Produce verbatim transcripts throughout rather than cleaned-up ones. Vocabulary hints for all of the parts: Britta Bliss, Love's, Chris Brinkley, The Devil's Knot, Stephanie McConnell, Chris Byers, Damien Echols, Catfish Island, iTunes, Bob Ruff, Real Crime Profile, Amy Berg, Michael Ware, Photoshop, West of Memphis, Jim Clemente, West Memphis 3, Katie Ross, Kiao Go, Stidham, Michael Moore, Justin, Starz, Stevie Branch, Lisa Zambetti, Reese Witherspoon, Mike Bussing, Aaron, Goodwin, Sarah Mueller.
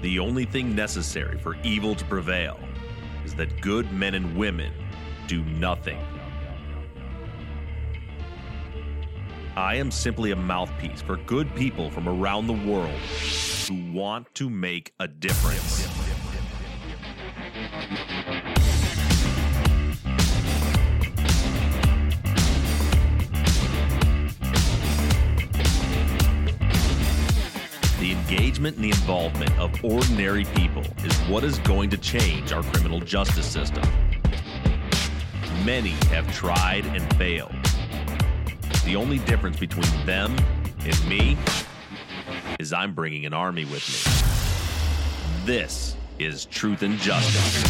The only thing necessary for evil to prevail is that good men and women do nothing. I am simply a mouthpiece for good people from around the world who want to make a difference. The engagement and the involvement of ordinary people is what is going to change our criminal justice system. Many have tried and failed. The only difference between them and me is I'm bringing an army with me. This is Truth and Justice.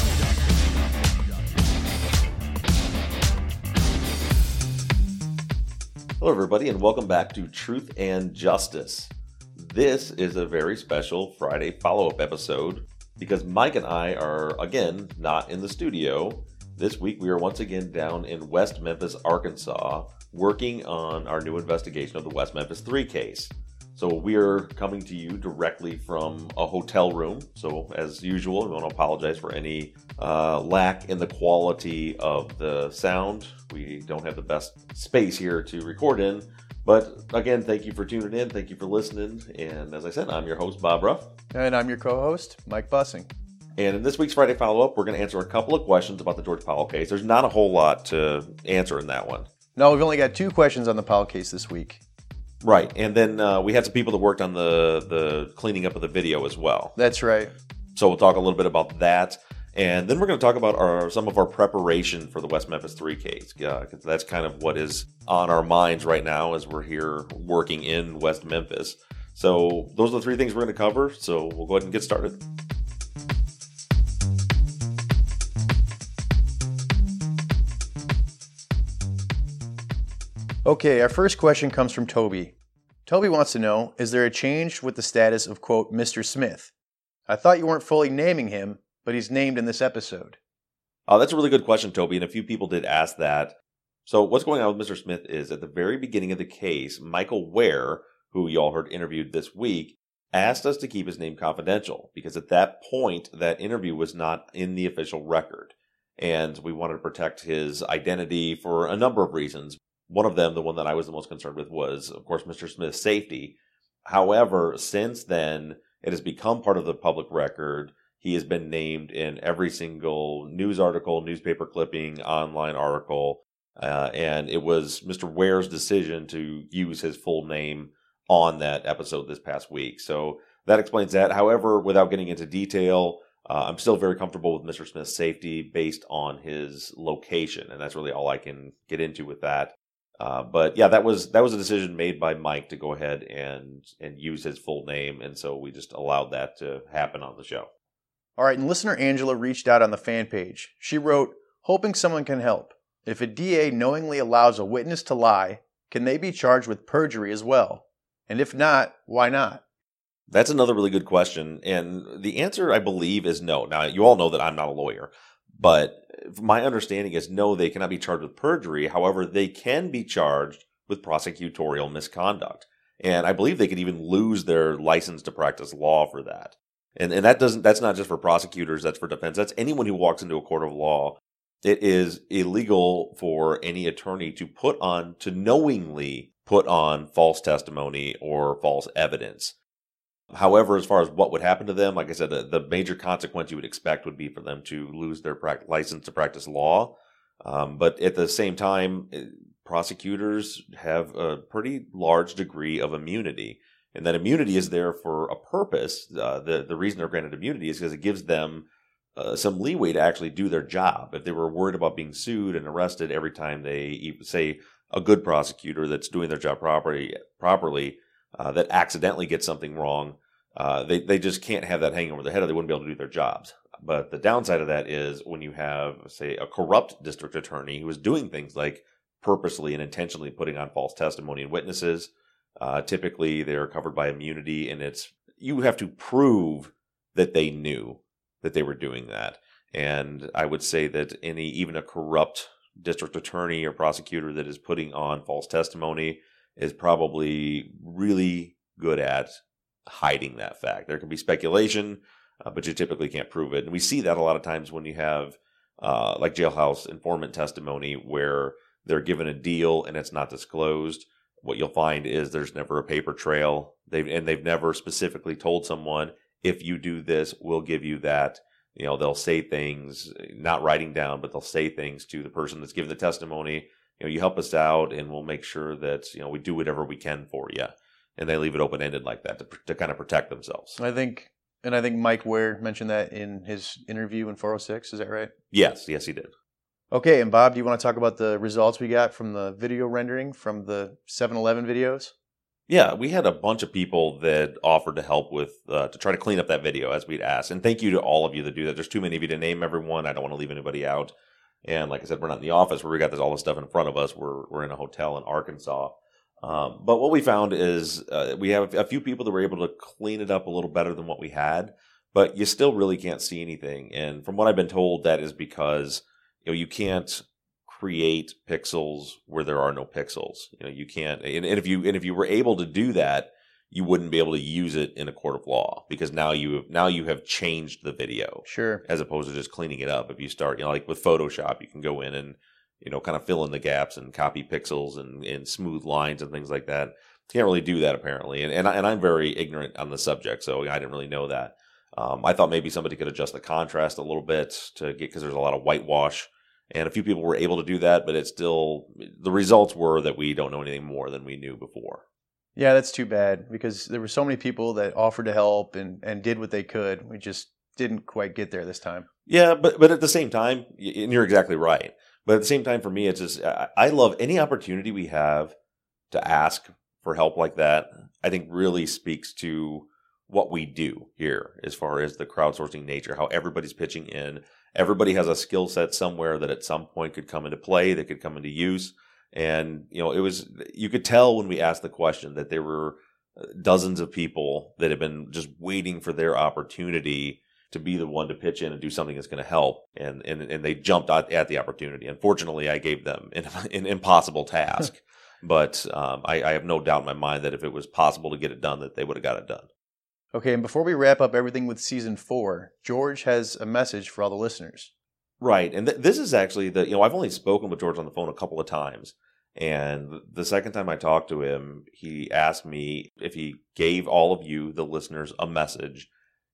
Hello, everybody, and welcome back to Truth and Justice. This is a very special Friday follow-up episode because Mike and I are, again, not in the studio. This week we are once again down in West Memphis, Arkansas, working on our new investigation of the West Memphis three case. So we are coming to you directly from a hotel room. So as usual, we want to apologize for any uh, lack in the quality of the sound. We don't have the best space here to record in. But again, thank you for tuning in. Thank you for listening. And as I said, I'm your host, Bob Ruff. And I'm your co-host, Mike Bussing. And in this week's Friday follow-up, we're going to answer a couple of questions about the George Powell case. There's not a whole lot to answer in that one. No, we've only got two questions on the Powell case this week. Right. And then uh, we had some people that worked on the, the cleaning up of the video as well. That's right. So we'll talk a little bit about that. And then we're going to talk about our, some of our preparation for the West Memphis three case. Yeah, because that's kind of what is on our minds right now as we're here working in West Memphis. So those are the three things we're going to cover. So we'll go ahead and get started. Okay, our first question comes from Toby. Toby wants to know, is there a change with the status of, quote, Mister Smith? I thought you weren't fully naming him, but he's named in this episode. Oh, that's a really good question, Toby, and a few people did ask that. So what's going on with Mister Smith is at the very beginning of the case, Michael Ware, who y'all heard interviewed this week, asked us to keep his name confidential because at that point, that interview was not in the official record. And we wanted to protect his identity for a number of reasons. One of them, the one that I was the most concerned with, was, of course, Mister Smith's safety. However, since then, it has become part of the public record. He has been named in every single news article, newspaper clipping, online article, uh, and it was Mister Ware's decision to use his full name on that episode this past week. So that explains that. However, without getting into detail, uh, I'm still very comfortable with Mister Smith's safety based on his location, and that's really all I can get into with that. Uh, but yeah, that was that was a decision made by Mike to go ahead and and use his full name, and so we just allowed that to happen on the show. All right, and listener Angela reached out on the fan page. She wrote, hoping someone can help. If a D A knowingly allows a witness to lie, can they be charged with perjury as well? And if not, why not? That's another really good question. And the answer, I believe, is no. Now, you all know that I'm not a lawyer, but my understanding is no, they cannot be charged with perjury. However, they can be charged with prosecutorial misconduct. And I believe they could even lose their license to practice law for that. And and that doesn't that's not just for prosecutors, that's for defense. That's anyone who walks into a court of law. It is illegal for any attorney to put on to knowingly put on false testimony or false evidence. However, as far as what would happen to them, like I said, the, the major consequence you would expect would be for them to lose their pra- license to practice law. Um, but at the same time, prosecutors have a pretty large degree of immunity. And that immunity is there for a purpose. Uh, the, the reason they're granted immunity is because it gives them uh, some leeway to actually do their job. If they were worried about being sued and arrested every time they, say, a good prosecutor that's doing their job properly, properly uh, that accidentally get something wrong, uh, they, they just can't have that hanging over their head, or they wouldn't be able to do their jobs. But the downside of that is when you have, say, a corrupt district attorney who is doing things like purposely and intentionally putting on false testimony and witnesses, uh, typically they're covered by immunity, and it's you have to prove that they knew that they were doing that. And I would say that any, even a corrupt district attorney or prosecutor that is putting on false testimony is probably really good at hiding that fact. There can be speculation, uh, but you typically can't prove it. And we see that a lot of times when you have uh, like jailhouse informant testimony where they're given a deal and it's not disclosed. What you'll find is there's never a paper trail. They've, and they've never specifically told someone, if you do this, we'll give you that. You know, they'll say things, not writing down, but they'll say things to the person that's giving the testimony. You know, you help us out and we'll make sure that, you know, we do whatever we can for you. And they leave it open-ended like that to, to kind of protect themselves. I think, and I think Mike Ware mentioned that in his interview in four oh six. Is that right? Yes. Yes, he did. Okay. And Bob, do you want to talk about the results we got from the video rendering from the seven eleven videos? Yeah, we had a bunch of people that offered to help with, uh, to try to clean up that video as we'd asked. And thank you to all of you that do that. There's too many of you to name everyone. I don't want to leave anybody out. And like I said, we're not in the office where we got this, all this stuff in front of us. We're, we're in a hotel in Arkansas. Um, but what we found is uh, we have a few people that were able to clean it up a little better than what we had, but you still really can't see anything. And from what I've been told, that is because, you know, you can't create pixels where there are no pixels. You know, you can't, and, and if you and if you were able to do that, you wouldn't be able to use it in a court of law, because now you now you have changed the video. Sure. As opposed to just cleaning it up. If you start, you know, like with Photoshop, you can go in and, you know, kind of fill in the gaps and copy pixels and, and smooth lines and things like that. You can't really do that apparently. And and, I, and I'm very ignorant on the subject, so I didn't really know that. Um, I thought maybe somebody could adjust the contrast a little bit to get, because there's a lot of whitewash. And a few people were able to do that, but it's still, the results were that we don't know anything more than we knew before. Yeah, that's too bad, because there were so many people that offered to help and, and did what they could. We just didn't quite get there this time. Yeah, but, but at the same time, and you're exactly right. But at the same time, for me, it's just, I love any opportunity we have to ask for help like that. I think really speaks to what we do here as far as the crowdsourcing nature, how everybody's pitching in. Everybody has a skill set somewhere that at some point could come into play, that could come into use. And, you know, it was, you could tell when we asked the question that there were dozens of people that had been just waiting for their opportunity to be the one to pitch in and do something that's going to help. And, and, and they jumped at, at the opportunity. Unfortunately, I gave them an, an impossible task, but um, I, I have no doubt in my mind that if it was possible to get it done, that they would have got it done. Okay, and before we wrap up everything with season four, George has a message for all the listeners. Right, and th- this is actually the, you know, I've only spoken with George on the phone a couple of times, and the second time I talked to him, he asked me if he gave all of you, the listeners, a message,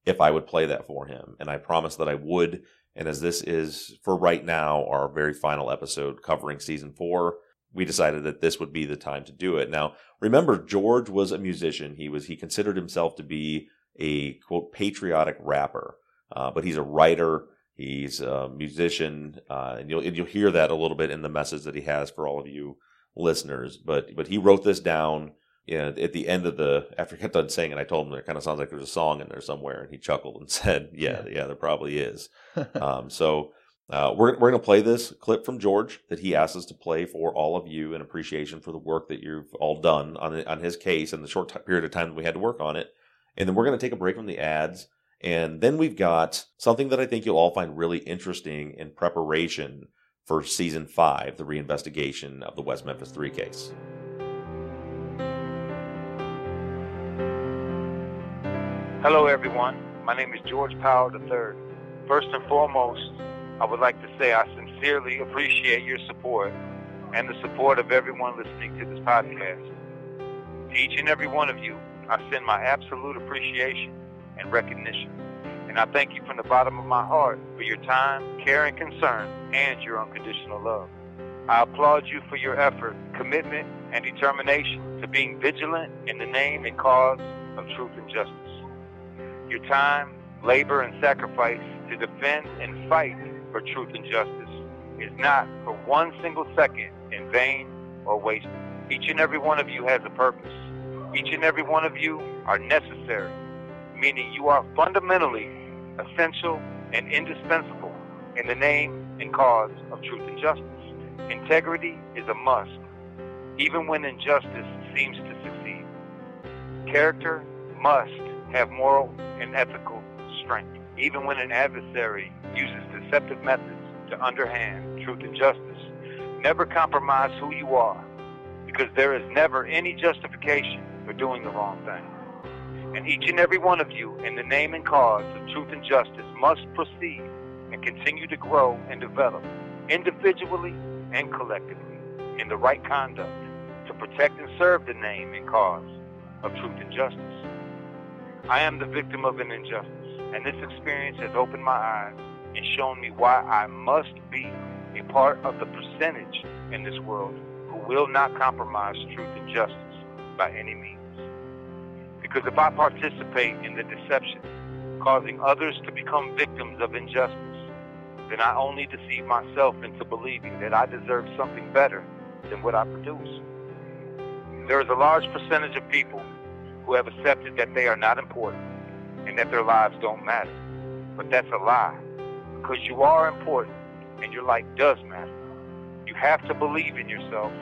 if I would play that for him, and I promised that I would, and as this is, for right now, our very final episode covering season four, we decided that this would be the time to do it. Now, remember, George was a musician. He was he considered himself to be a, quote, patriotic rapper. Uh, but he's a writer. He's a musician. Uh, and, you'll, and you'll hear that a little bit in the message that he has for all of you listeners. But but he wrote this down, you know, at the end of the, after he got done saying it, I told him it kind of sounds like there's a song in there somewhere. And he chuckled and said, yeah, yeah, yeah there probably is. um, so... Uh, we're we're going to play this clip from George that he asked us to play for all of you in appreciation for the work that you've all done on on his case and the short t- period of time that we had to work on it. And then we're going to take a break from the ads. And then we've got something that I think you'll all find really interesting in preparation for season five, the reinvestigation of the West Memphis three case. Hello, everyone. My name is George Powell the third. First and foremost, I would like to say I sincerely appreciate your support and the support of everyone listening to this podcast. To each and every one of you, I send my absolute appreciation and recognition. And I thank you from the bottom of my heart for your time, care, and concern, and your unconditional love. I applaud you for your effort, commitment, and determination to being vigilant in the name and cause of truth and justice. Your time, labor, and sacrifice to defend and fight for truth and justice is not for one single second in vain or wasted. Each and every one of you has a purpose. Each and every one of you are necessary, meaning you are fundamentally essential and indispensable in the name and cause of truth and justice. Integrity is a must, even when injustice seems to succeed. Character must have moral and ethical strength, even when an adversary uses deceptive methods to underhand truth and justice. Never compromise who you are, because there is never any justification for doing the wrong thing. And each and every one of you, in the name and cause of truth and justice, must proceed and continue to grow and develop individually and collectively in the right conduct to protect and serve the name and cause of truth and justice. I am the victim of an injustice, and this experience has opened my eyes and shown me why I must be a part of the percentage in this world who will not compromise truth and justice by any means. Because if I participate in the deception, causing others to become victims of injustice, then I only deceive myself into believing that I deserve something better than what I produce. There is a large percentage of people who have accepted that they are not important and that their lives don't matter. But that's a lie, because you are important and your life does matter. You have to believe in yourself,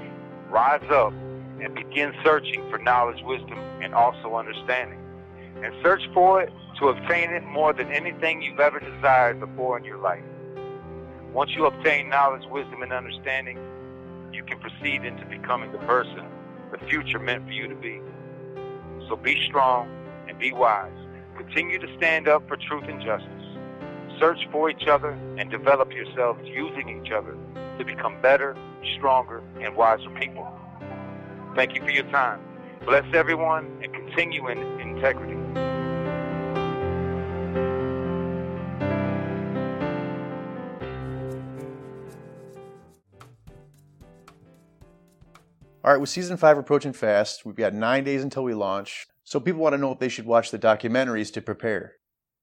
rise up, and begin searching for knowledge, wisdom, and also understanding. And search for it to obtain it more than anything you've ever desired before in your life. Once you obtain knowledge, wisdom, and understanding, you can proceed into becoming the person the future meant for you to be. So be strong and be wise. Continue to stand up for truth and justice. Search for each other and develop yourselves using each other to become better, stronger, and wiser people. Thank you for your time. Bless everyone and continue in integrity. All right, with season five approaching fast, we've got nine days until we launch, so people want to know if they should watch the documentaries to prepare.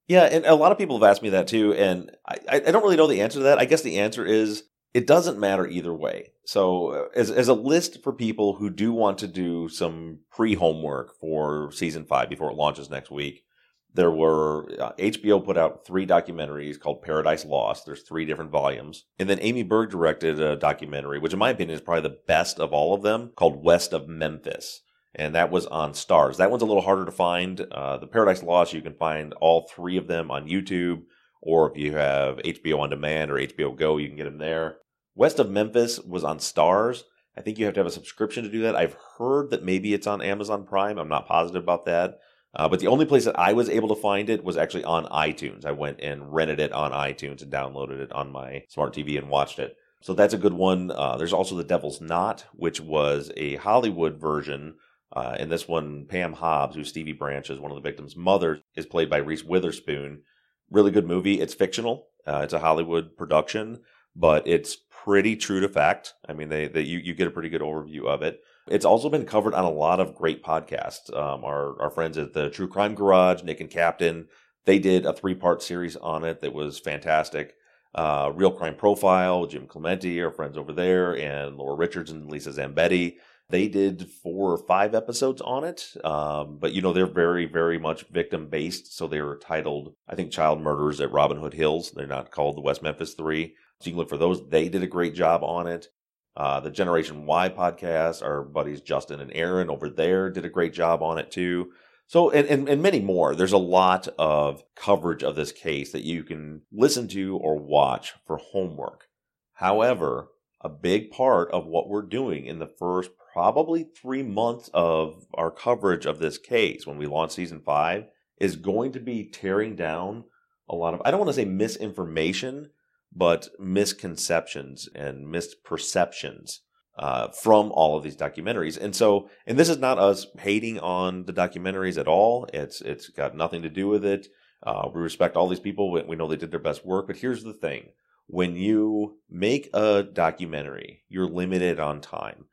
Yeah, and a lot of people have asked me that too, and I, I don't really know the answer to that. I guess the answer is it doesn't matter either way. So as, as a list for people who do want to do some pre-homework for season five before it launches next week, there were, uh, H B O put out three documentaries called Paradise Lost. There's three different volumes. And then Amy Berg directed a documentary, which in my opinion is probably the best of all of them, called West of Memphis. And that was on Starz. That one's a little harder to find. Uh, the Paradise Lost, you can find all three of them on YouTube. Or if you have H B O On Demand or H B O Go, you can get them there. West of Memphis was on Starz. I think you have to have a subscription to do that. I've heard that maybe it's on Amazon Prime. I'm not positive about that. Uh, but the only place that I was able to find it was actually on iTunes. I went and rented it on iTunes and downloaded it on my smart T V and watched it. So that's a good one. Uh, there's also The Devil's Knot, which was a Hollywood version. Uh, and this one, Pam Hobbs, who Stevie Branch is, one of the victims' mother, is played by Reese Witherspoon. Really good movie. It's fictional. Uh, it's a Hollywood production, but it's pretty true to fact. I mean, they, they you, you get a pretty good overview of it. It's also been covered on a lot of great podcasts. Um, our, our friends at the True Crime Garage, Nick and Captain, they did a three-part series on it that was fantastic. Uh, Real Crime Profile, Jim Clemente, our friends over there, and Laura Richards and Lisa Zambetti, they did four or five episodes on it. Um, but, you know, they're very, very much victim-based, so they were titled, I think, Child Murders at Robin Hood Hills. They're not called the West Memphis three. So you can look for those. They did a great job on it. Uh, the Generation Y podcast, our buddies Justin and Aaron over there did a great job on it too. So, and, and, and many more. There's a lot of coverage of this case that you can listen to or watch for homework. However, a big part of what we're doing in the first probably three months of our coverage of this case when we launch season five is going to be tearing down a lot of, I don't want to say misinformation, but misconceptions and misperceptions uh, from all of these documentaries. And so, and this is not us hating on the documentaries at all. It's It's got nothing to do with it. Uh, we respect all these people. We, we know they did their best work. But here's the thing. When you make a documentary, you're limited on time.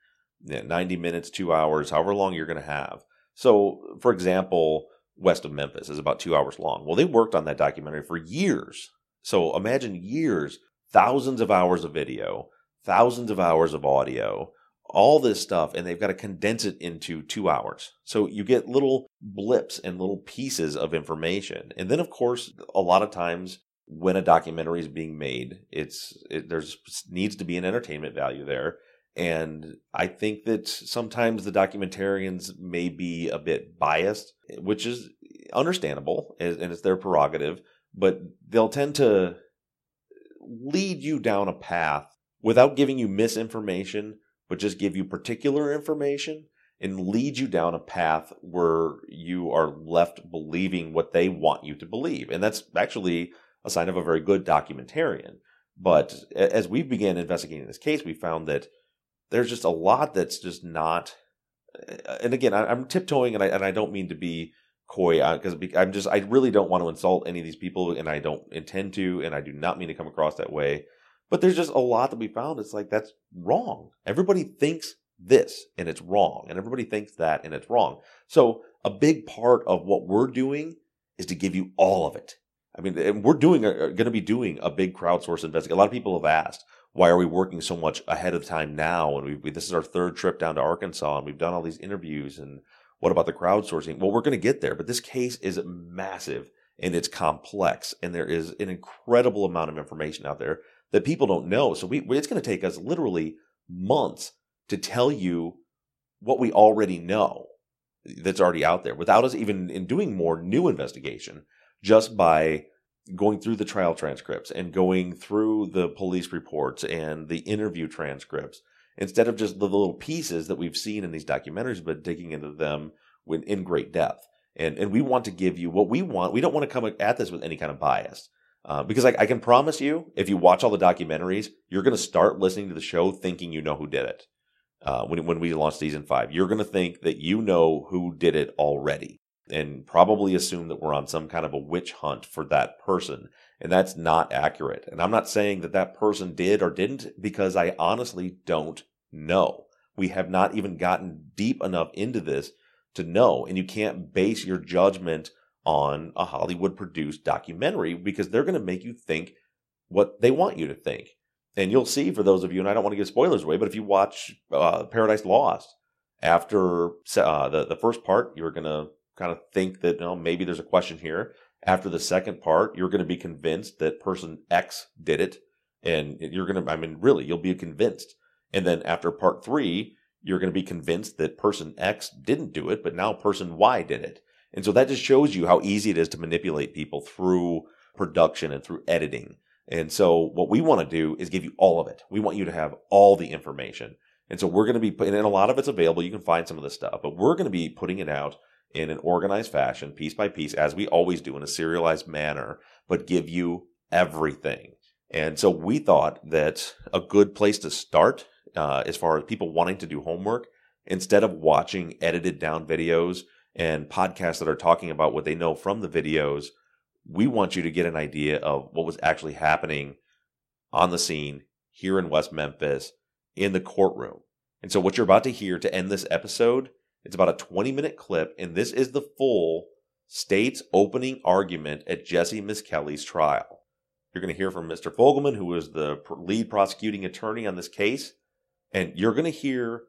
You know, ninety minutes, two hours, however long you're going to have. So, for example, West of Memphis is about two hours long. Well, they worked on that documentary for years. So imagine years, thousands of hours of video, thousands of hours of audio, all this stuff, and they've got to condense it into two hours. So you get little blips and little pieces of information. And then, of course, a lot of times when a documentary is being made, it's it, there's needs to be an entertainment value there. And I think that sometimes the documentarians may be a bit biased, which is understandable, and it's their prerogative, but they'll tend to lead you down a path without giving you misinformation, but just give you particular information and lead you down a path where you are left believing what they want you to believe. And that's actually a sign of a very good documentarian. But as we began investigating this case, we found that there's just a lot that's just not, and again, I'm tiptoeing, and I and I don't mean to be coy, because I'm just, I really don't want to insult any of these people, and I don't intend to, and I do not mean to come across that way. But there's just a lot that we found. It's like, that's wrong. Everybody thinks this, and it's wrong, and everybody thinks that, and it's wrong. So a big part of what we're doing is to give you all of it. I mean, and we're doing going to be doing a big crowdsource investigation. A lot of people have asked, why are we working so much ahead of time now? And we, we, this is our third trip down to Arkansas, and we've done all these interviews. And what about the crowdsourcing? Well, we're going to get there, but this case is massive and it's complex, and there is an incredible amount of information out there that people don't know. So we, it's going to take us literally months to tell you what we already know that's already out there, without us even in doing more new investigation, just by going through the trial transcripts and going through the police reports and the interview transcripts, instead of just the little pieces that we've seen in these documentaries, but digging into them with, in great depth. And and we want to give you what we want. We don't want to come at this with any kind of bias. Uh, because I, I can promise you, if you watch all the documentaries, you're going to start listening to the show thinking you know who did it. Uh, when when we launch season five, you're going to think that you know who did it already, and probably assume that we're on some kind of a witch hunt for that person. And that's not accurate. And I'm not saying that that person did or didn't, because I honestly don't know. We have not even gotten deep enough into this to know. And you can't base your judgment on a Hollywood-produced documentary, because they're going to make you think what they want you to think. And you'll see, for those of you, and I don't want to give spoilers away, but if you watch uh, Paradise Lost, after uh, the, the first part, you're going to kind of think that, oh, maybe there's a question here. After the second part, you're going to be convinced that person X did it. And you're going to, I mean, really, you'll be convinced. And then after part three, you're going to be convinced that person X didn't do it, but now person Y did it. And so that just shows you how easy it is to manipulate people through production and through editing. And so what we want to do is give you all of it. We want you to have all the information. And so we're going to be putting, and a lot of it's available. You can find some of this stuff, but we're going to be putting it out in an organized fashion, piece by piece, as we always do, in a serialized manner, but give you everything. And so we thought that a good place to start, uh, as far as people wanting to do homework, instead of watching edited down videos and podcasts that are talking about what they know from the videos, we want you to get an idea of what was actually happening on the scene here in West Memphis in the courtroom. And so what you're about to hear to end this episode, it's about a twenty-minute clip, and this is the full state's opening argument at Jesse Miskelley's trial. You're going to hear from Mister Fogelman, who was the lead prosecuting attorney on this case, and you're going to hear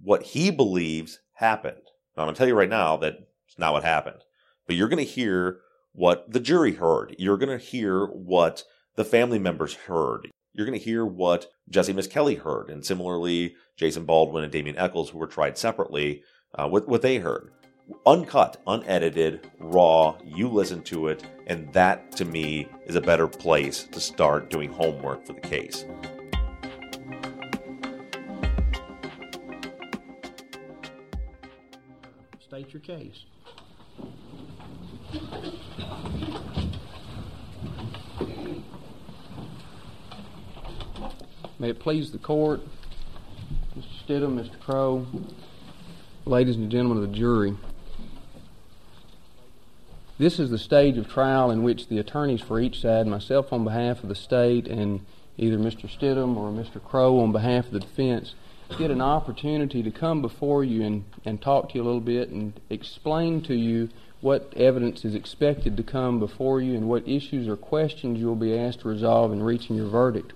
what he believes happened. Now, I'm going to tell you right now that it's not what happened, but you're going to hear what the jury heard. You're going to hear what the family members heard. You're going to hear what Jesse Miskelley heard, and similarly, Jason Baldwin and Damien Echols, who were tried separately, Uh, what, what they heard. Uncut, unedited, raw, you listen to it, and that, to me, is a better place to start doing homework for the case. State your case. May it please the court, Mister Stidham, Mister Crow, ladies and gentlemen of the jury, this is the stage of trial in which the attorneys for each side, myself on behalf of the state, and either Mister Stidham or Mister Crow on behalf of the defense, get an opportunity to come before you and, and talk to you a little bit and explain to you what evidence is expected to come before you and what issues or questions you'll be asked to resolve in reaching your verdict.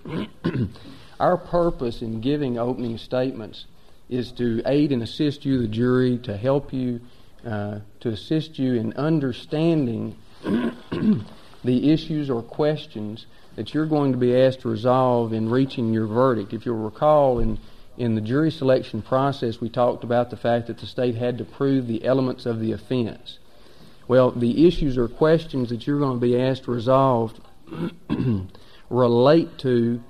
Our purpose in giving opening statements is to aid and assist you, the jury, to help you, uh, to assist you in understanding the issues or questions that you're going to be asked to resolve in reaching your verdict. If you'll recall, in, in the jury selection process, we talked about the fact that the state had to prove the elements of the offense. Well, the issues or questions that you're going to be asked to resolve relate to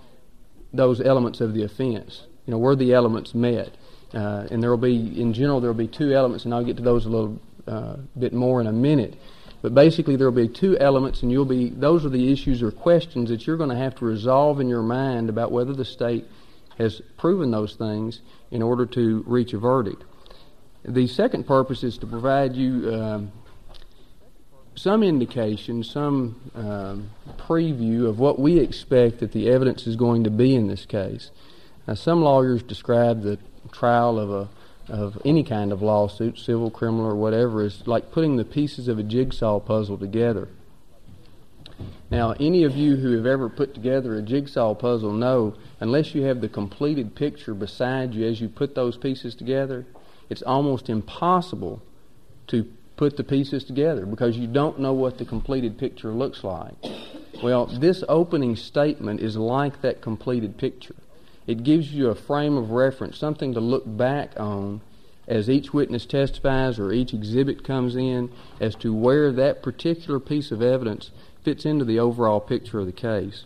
those elements of the offense. You know, were the elements met? Uh, and there will be, in general, there will be two elements, and I'll get to those a little uh, bit more in a minute. But basically, there will be two elements, and you'll be, those are the issues or questions that you're going to have to resolve in your mind about whether the state has proven those things in order to reach a verdict. The second purpose is to provide you um, some indication, some um, preview of what we expect that the evidence is going to be in this case. Now, some lawyers describe the trial of a of any kind of lawsuit, civil, criminal, or whatever, as like putting the pieces of a jigsaw puzzle together. Now, any of you who have ever put together a jigsaw puzzle know, unless you have the completed picture beside you as you put those pieces together, it's almost impossible to put the pieces together because you don't know what the completed picture looks like. Well, this opening statement is like that completed picture. It gives you a frame of reference, something to look back on as each witness testifies or each exhibit comes in as to where that particular piece of evidence fits into the overall picture of the case.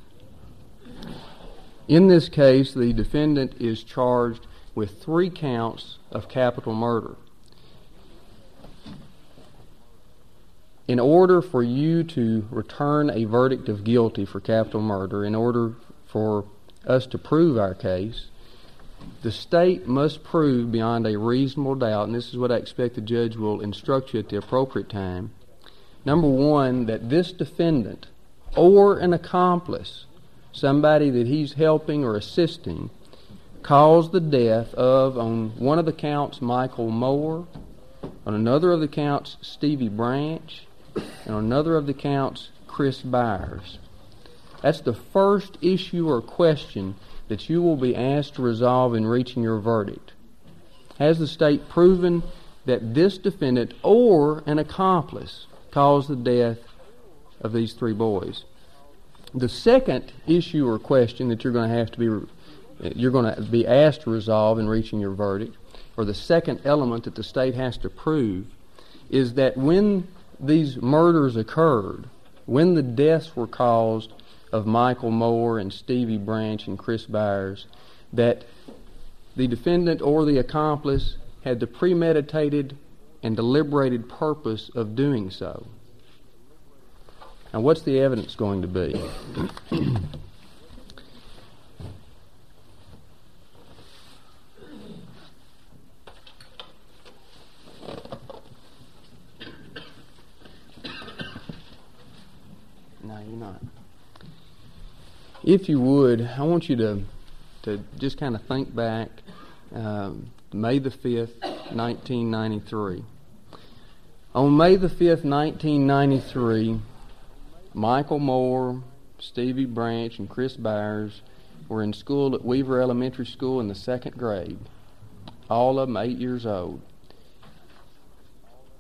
In this case, the defendant is charged with three counts of capital murder. In order for you to return a verdict of guilty for capital murder, in order for us to prove our case, the state must prove beyond a reasonable doubt, and this is what I expect the judge will instruct you at the appropriate time, number one, that this defendant or an accomplice, somebody that he's helping or assisting, caused the death of, on one of the counts, Michael Moore, on another of the counts, Stevie Branch, and on another of the counts, Chris Byers. That's the first issue or question that you will be asked to resolve in reaching your verdict. Has the state proven that this defendant or an accomplice caused the death of these three boys? The second issue or question that you're going to have to be you're going to be asked to resolve in reaching your verdict, or the second element that the state has to prove, is that when these murders occurred, when the deaths were caused of Michael Moore and Stevie Branch and Chris Byers, that the defendant or the accomplice had the premeditated and deliberated purpose of doing so. Now, what's the evidence going to be? No, you're not. If you would, I want you to to just kind of think back um, May the fifth, nineteen ninety-three. On May the fifth, nineteen ninety-three, Michael Moore, Stevie Branch, and Chris Byers were in school at Weaver Elementary School in the second grade. All of them eight years old.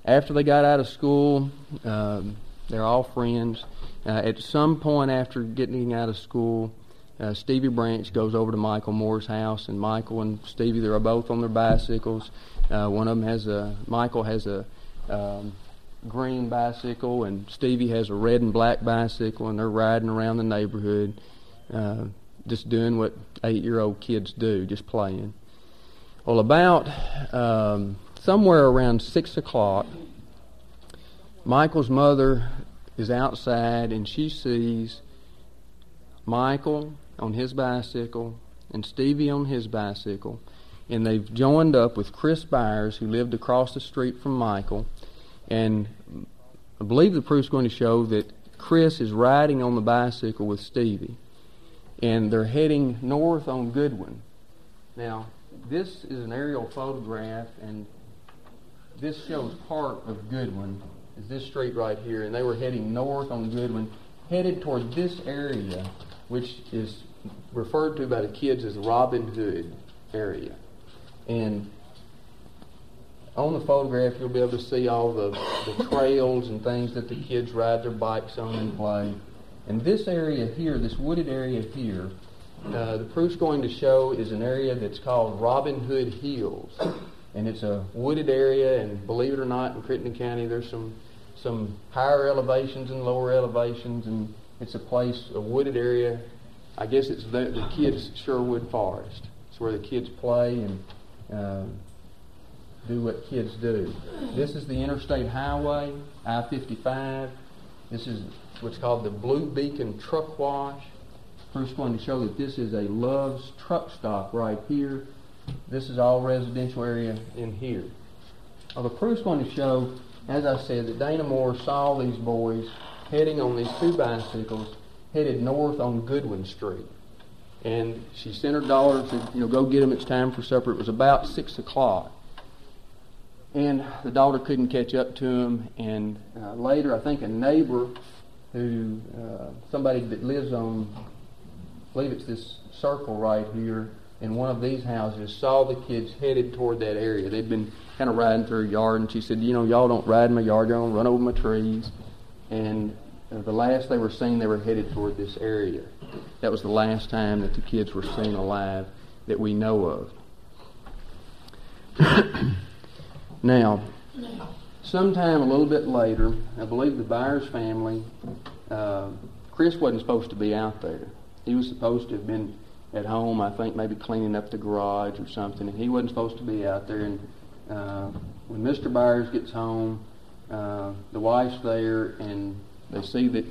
After they got out of school, um, they're all friends. Uh, at some point after getting out of school, uh, Stevie Branch goes over to Michael Moore's house, and Michael and Stevie, they're both on their bicycles. Uh, one of them has a, Michael has a um, green bicycle, and Stevie has a red and black bicycle, and they're riding around the neighborhood, uh, just doing what eight-year-old kids do, just playing. Well, about um, somewhere around six o'clock, Michael's mother is outside, and she sees Michael on his bicycle and Stevie on his bicycle, and they've joined up with Chris Byers, who lived across the street from Michael, and I believe the proof's going to show that Chris is riding on the bicycle with Stevie, and they're heading north on Goodwin. Now, this is an aerial photograph, and this shows part of Goodwin. Is this street right here, and they were heading north on Goodwin, headed toward this area, which is referred to by the kids as Robin Hood area. And on the photograph, you'll be able to see all the, the trails and things that the kids ride their bikes on and play. And this area here, this wooded area here, uh, the proof's going to show is an area that's called Robin Hood Hills. And it's a wooded area, and believe it or not, in Crittenden County, there's some some higher elevations and lower elevations, and it's a place, a wooded area. I guess it's the, the kids' Sherwood Forest. It's where the kids play and uh, do what kids do. This is the interstate highway, I fifty-five. This is what's called the Blue Beacon Truck Wash. First one to show that this is a Love's truck stop right here. This is all residential area in here. Well, the proof's going to show, as I said, that Dana Moore saw these boys heading on these two bicycles, headed north on Goodwin Street. And she sent her daughter and said, you know, go get them, it's time for supper. It was about six o'clock. And the daughter couldn't catch up to them. And uh, later, I think a neighbor who, uh, somebody that lives on, I believe it's this circle right here, in one of these houses, saw the kids headed toward that area. They'd been kind of riding through her yard, and she said, you know, y'all don't ride in my yard, y'all don't run over my trees. And uh, the last they were seen, they were headed toward this area. That was the last time that the kids were seen alive that we know of. Now, sometime a little bit later, I believe the Byers family, uh, Chris wasn't supposed to be out there. He was supposed to have been at home, I think, maybe cleaning up the garage or something, and he wasn't supposed to be out there. And uh, when Mister Byers gets home, uh, the wife's there, and they see that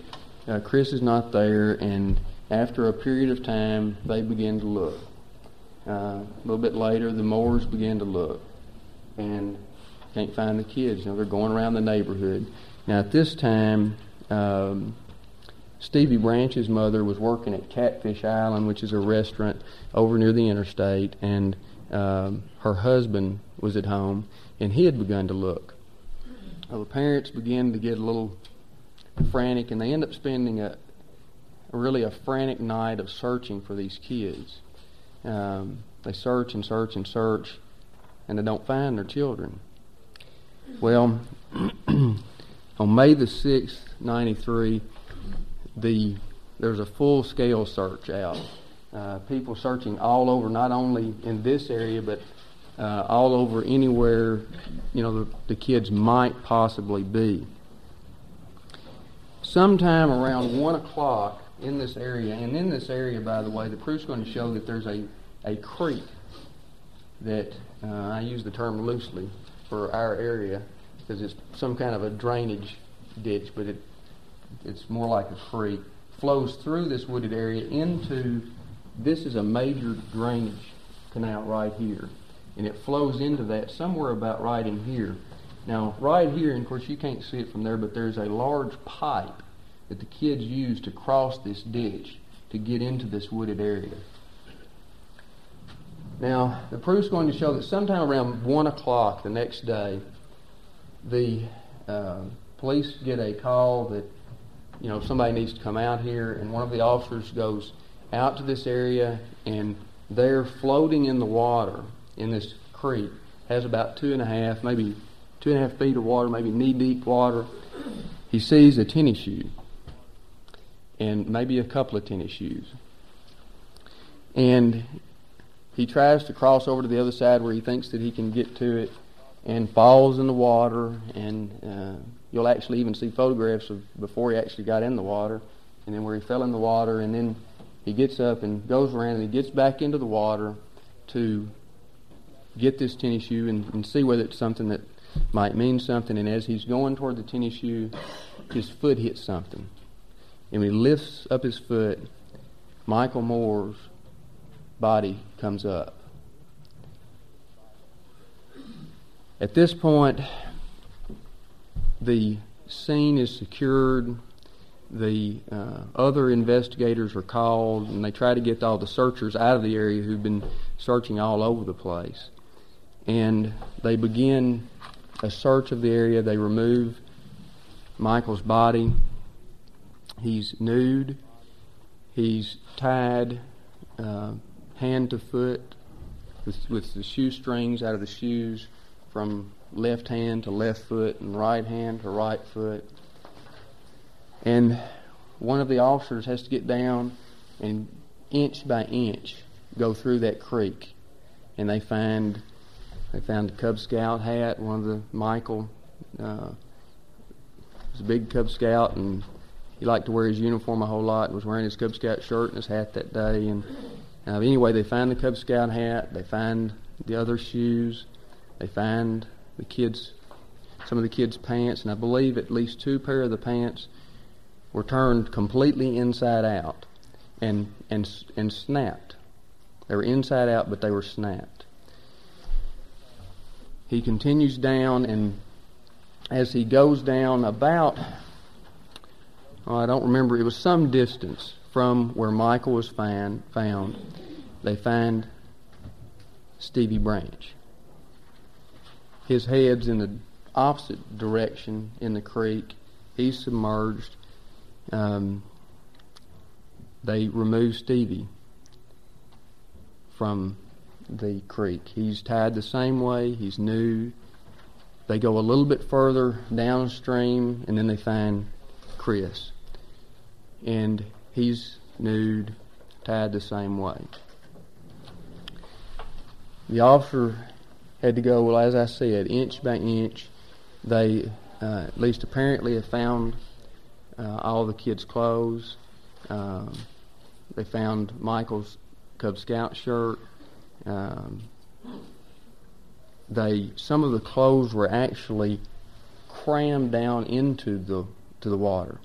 uh, Chris is not there, and after a period of time, they begin to look. Uh, a little bit later, the Moores begin to look, and can't find the kids. You know, they're going around the neighborhood. Now, at this time, um, Stevie Branch's mother was working at Catfish Island, which is a restaurant over near the interstate, and um, her husband was at home, and he had begun to look. Well, the parents began to get a little frantic, and they end up spending a really a frantic night of searching for these kids. Um, they search and search and search, and they don't find their children. Well, on May the sixth, ninety-three. The there's a full-scale search out. Uh, people searching all over, not only in this area, but uh, all over anywhere, you know, the, the kids might possibly be. Sometime around one o'clock in this area, and in this area, by the way, the proof's going to show that there's a, a creek that, uh, I use the term loosely for our area, because it's some kind of a drainage ditch, but it it's more like a creek, flows through this wooded area into, this is a major drainage canal right here, and it flows into that somewhere about right in here. Now, right here, and of course you can't see it from there, but there's a large pipe that the kids use to cross this ditch to get into this wooded area. Now, the proof's going to show that sometime around one o'clock the next day, the uh, police get a call that, you know, somebody needs to come out here, and one of the officers goes out to this area, and they're floating in the water in this creek. Has about two and a half, maybe two and a half feet of water, maybe knee-deep water. He sees a tennis shoe, and maybe a couple of tennis shoes. And he tries to cross over to the other side where he thinks that he can get to it, and falls in the water, and uh, you'll actually even see photographs of before he actually got in the water, and then where he fell in the water, and then he gets up and goes around, and he gets back into the water to get this tennis shoe and, and see whether it's something that might mean something. And as he's going toward the tennis shoe, his foot hits something, and when he lifts up his foot, Michael Moore's body comes up. At this point, the scene is secured. The uh, other investigators are called, and they try to get all the searchers out of the area who've been searching all over the place. And they begin a search of the area. They remove Michael's body. He's nude. He's tied uh, hand to foot. with, with the shoe strings out of the shoes from left hand to left foot and right hand to right foot. And one of the officers has to get down and inch by inch go through that creek. And they find they found a Cub Scout hat, one of the Michael uh, was a big Cub Scout, and he liked to wear his uniform a whole lot and was wearing his Cub Scout shirt and his hat that day. And uh, anyway, they find the Cub Scout hat, they find the other shoes, they find the kids, some of the kids' pants, and I believe at least two pair of the pants were turned completely inside out and and and snapped. They were inside out, but they were snapped. He continues down, and as he goes down about, oh, I don't remember, it was some distance from where Michael was find, found, they find Stevie Branch. His head's in the opposite direction in the creek. He's submerged. Um, they remove Stevie from the creek. He's tied the same way. He's new. They go a little bit further downstream, and then they find Chris. And he's nude, tied the same way. The officer had to go, well, as I said, inch by inch. They, uh, at least apparently, have found uh, all the kids' clothes. Um, they found Michael's Cub Scout shirt. Um, they some of the clothes were actually crammed down into the to the water.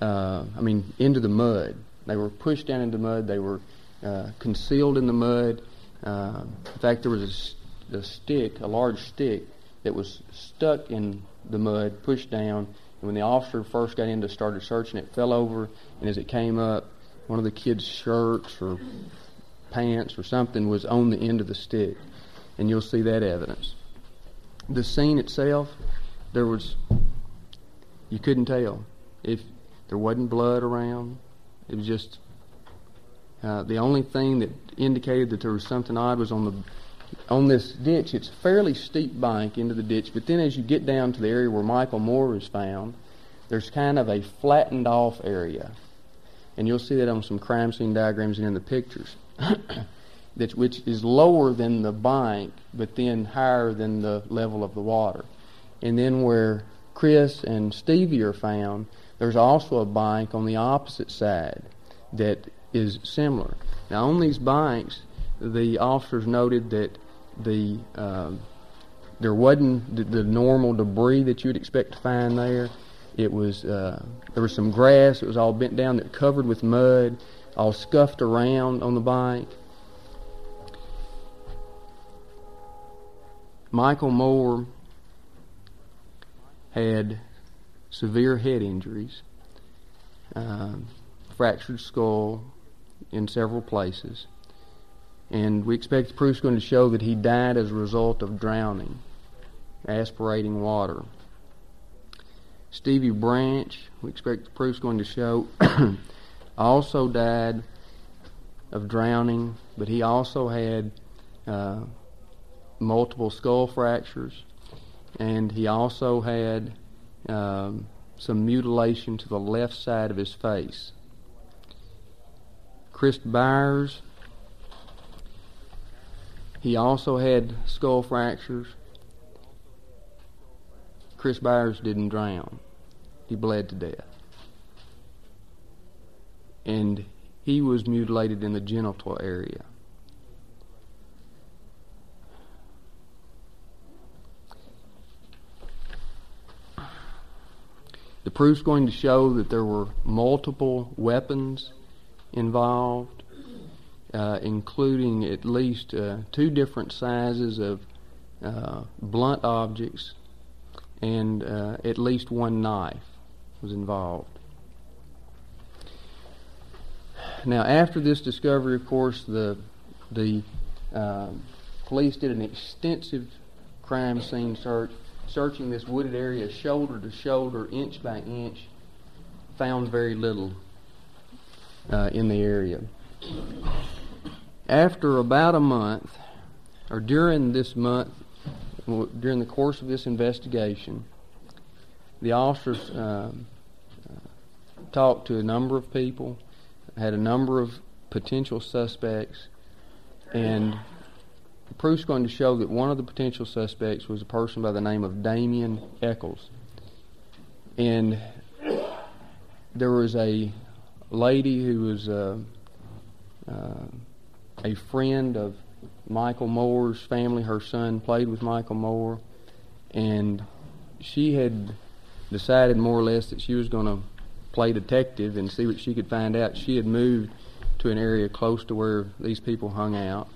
Uh, I mean, into the mud. They were pushed down into the mud. They were uh, concealed in the mud. Uh, in fact, there was a st- a stick, a large stick, that was stuck in the mud, pushed down, and when the officer first got in to started searching, it fell over, and as it came up, one of the kids' shirts or pants or something was on the end of the stick, and you'll see that evidence. The scene itself, there was, you couldn't tell. If there wasn't blood around, it was just, uh, the only thing that indicated that there was something odd was on the on this ditch. It's a fairly steep bank into the ditch, but then as you get down to the area where Michael Moore is found, there's kind of a flattened off area. And you'll see that on some crime scene diagrams and in the pictures, that, which is lower than the bank, but then higher than the level of the water. And then where Chris and Stevie are found, there's also a bank on the opposite side that is similar. Now on these banks, the officers noted that the uh, there wasn't the, the normal debris that you'd expect to find there. It was uh, there was some grass. It was all bent down, that covered with mud, all scuffed around on the bank. Michael Moore had severe head injuries, uh, fractured skull in several places. And we expect the proof's going to show that he died as a result of drowning, aspirating water. Stevie Branch, we expect the proof's going to show, also died of drowning, but he also had uh, multiple skull fractures, and he also had um, some mutilation to the left side of his face. Chris Byers, he also had skull fractures. Chris Byers didn't drown. He bled to death. And he was mutilated in the genital area. The proof's going to show that there were multiple weapons involved, Uh, including at least uh, two different sizes of uh, blunt objects, and uh, at least one knife was involved. Now, after this discovery, of course, the the uh, police did an extensive crime scene search, searching this wooded area shoulder to shoulder, inch by inch, found very little uh, in the area. After about a month, or during this month, during the course of this investigation, the officers uh, talked to a number of people, had a number of potential suspects, and the proof's going to show that one of the potential suspects was a person by the name of Damien Echols. And there was a lady who was uh, uh, a friend of Michael Moore's family. Her son played with Michael Moore, and she had decided more or less that she was going to play detective and see what she could find out. She had moved to an area close to where these people hung out,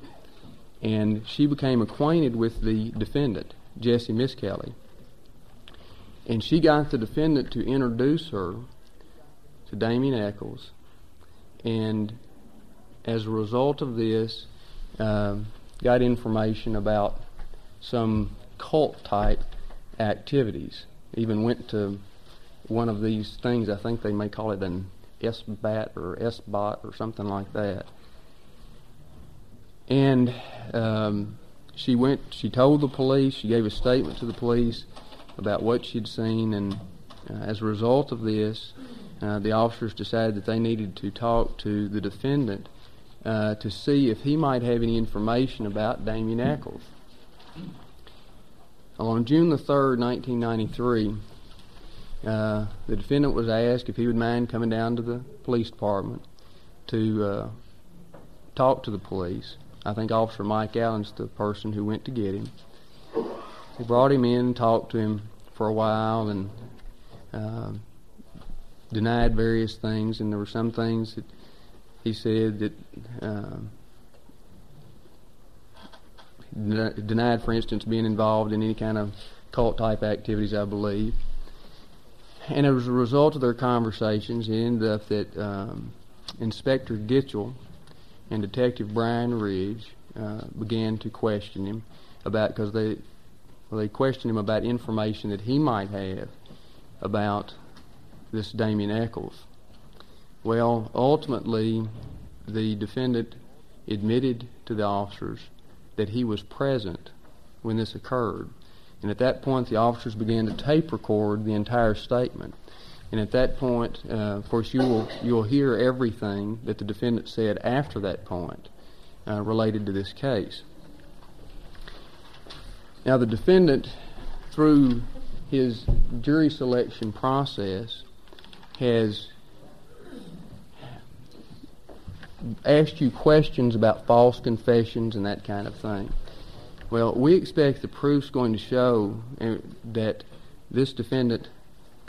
and she became acquainted with the defendant, Jesse Miskelley. And she got the defendant to introduce her to Damien Echols, and as a result of this, uh, got information about some cult-type activities. Even went to one of these things, I think they may call it an S B A T or S B O T or something like that. And um, she went, she told the police, she gave a statement to the police about what she'd seen, and uh, as a result of this, uh, the officers decided that they needed to talk to the defendant uh, to see if he might have any information about Damien Echols. On June the third, nineteen ninety-three, Uh, the defendant was asked if he would mind coming down to the police department to uh, talk to the police. I think Officer Mike Allen's the person who went to get him. He brought him in and talked to him for a while and uh, denied various things, and there were some things that he said that uh, den- denied, for instance, being involved in any kind of cult-type activities, I believe. And as a result of their conversations, it ended up that um, Inspector Gitchell and Detective Brian Ridge uh, began to question him about, because they well, they questioned him about information that he might have about this Damien Echols. Well, ultimately, the defendant admitted to the officers that he was present when this occurred. And at that point, the officers began to tape record the entire statement. And at that point, uh, of course, you will you'll hear everything that the defendant said after that point uh, related to this case. Now, the defendant, through his jury selection process, has asked you questions about false confessions and that kind of thing. Well, we expect the proof's going to show that this defendant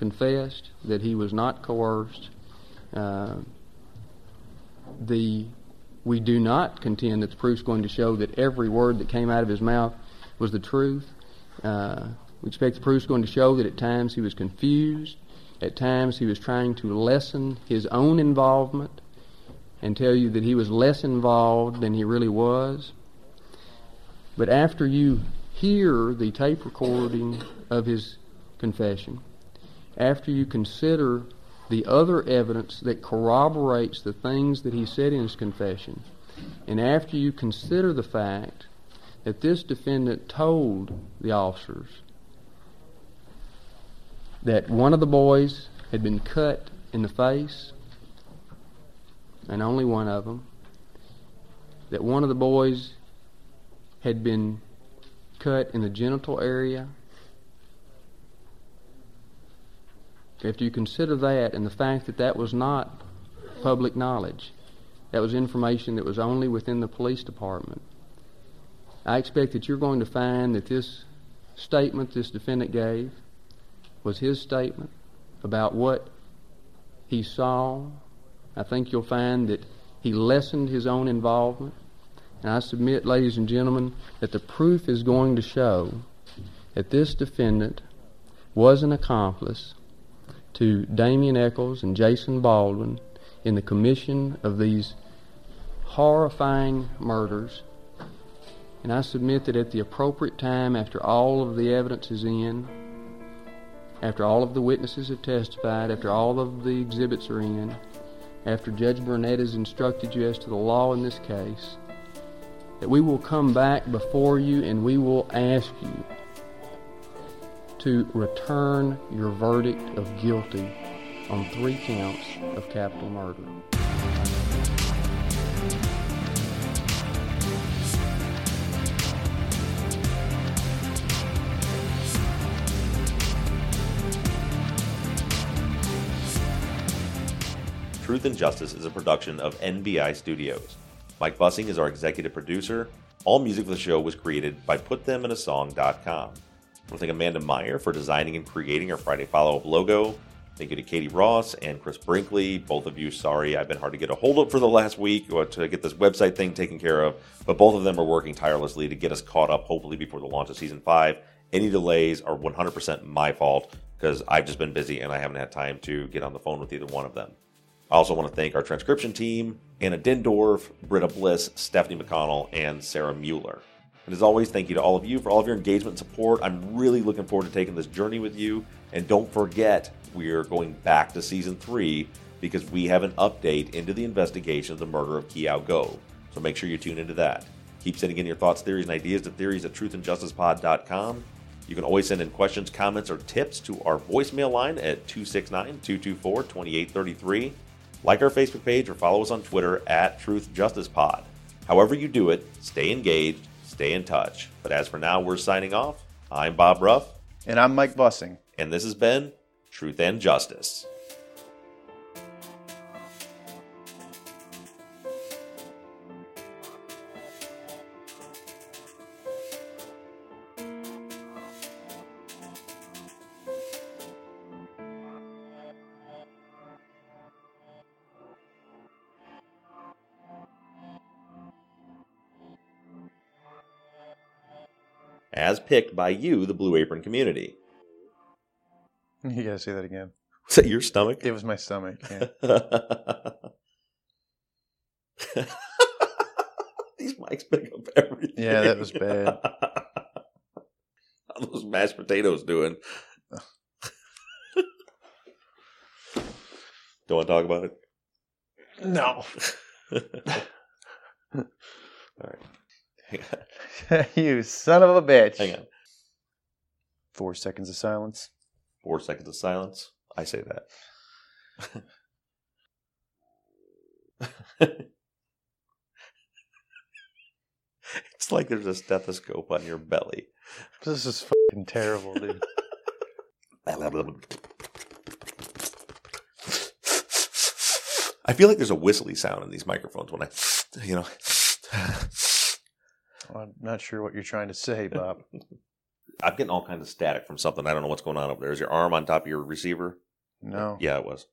confessed, that he was not coerced. Uh, the we do not contend that the proof's going to show that every word that came out of his mouth was the truth. Uh, we expect the proof's going to show that at times he was confused, at times he was trying to lessen his own involvement and tell you that he was less involved than he really was. But after you hear the tape recording of his confession, after you consider the other evidence that corroborates the things that he said in his confession, and after you consider the fact that this defendant told the officers that one of the boys had been cut in the face, and only one of them, that one of the boys had been cut in the genital area. After you consider that and the fact that that was not public knowledge, that was information that was only within the police department, I expect that you're going to find that this statement this defendant gave was his statement about what he saw. I think you'll find that he lessened his own involvement. And I submit, ladies and gentlemen, that the proof is going to show that this defendant was an accomplice to Damien Echols and Jason Baldwin in the commission of these horrifying murders. And I submit that at the appropriate time, after all of the evidence is in, after all of the witnesses have testified, after all of the exhibits are in, after Judge Burnett has instructed you as to the law in this case, that we will come back before you and we will ask you to return your verdict of guilty on three counts of capital murder. Truth and Justice is a production of N B I Studios. Mike Bussing is our executive producer. All music for the show was created by put them in a song dot com. I want to thank Amanda Meyer for designing and creating our Friday Follow-Up logo. Thank you to Katie Ross and Chris Brinkley. Both of you, sorry, I've been hard to get a hold of for the last week to get this website thing taken care of, but both of them are working tirelessly to get us caught up, hopefully before the launch of Season five. Any delays are one hundred percent my fault because I've just been busy and I haven't had time to get on the phone with either one of them. I also want to thank our transcription team, Anna Dindorf, Britta Bliss, Stephanie McConnell, and Sarah Mueller. And as always, thank you to all of you for all of your engagement and support. I'm really looking forward to taking this journey with you. And don't forget, we're going back to Season three because we have an update into the investigation of the murder of Kiao Go. So make sure you tune into that. Keep sending in your thoughts, theories, and ideas to theories at truth and justice pod dot com. You can always send in questions, comments, or tips to our voicemail line at two six nine, two two four, two eight three three. Like our Facebook page or follow us on Twitter at Truth Justice Pod. However you do it, stay engaged, stay in touch. But as for now, we're signing off. I'm Bob Ruff. And I'm Mike Bussing. And this has been Truth and Justice. As picked by you, the Blue Apron community. You gotta say that again. Was that your stomach? It was my stomach, yeah. These mics pick up everything. Yeah, that was bad. How those mashed potatoes doing? Don't want to talk about it? No. All right. You son of a bitch. Hang on. Four seconds of silence. Four seconds of silence. I say that. It's like there's a stethoscope on your belly. This is fucking terrible, dude. I feel like there's a whistly sound in these microphones when I, you know. Well, I'm not sure what you're trying to say, Bob. I'm getting all kinds of static from something. I don't know what's going on over there. Is your arm on top of your receiver? No. Yeah, it was.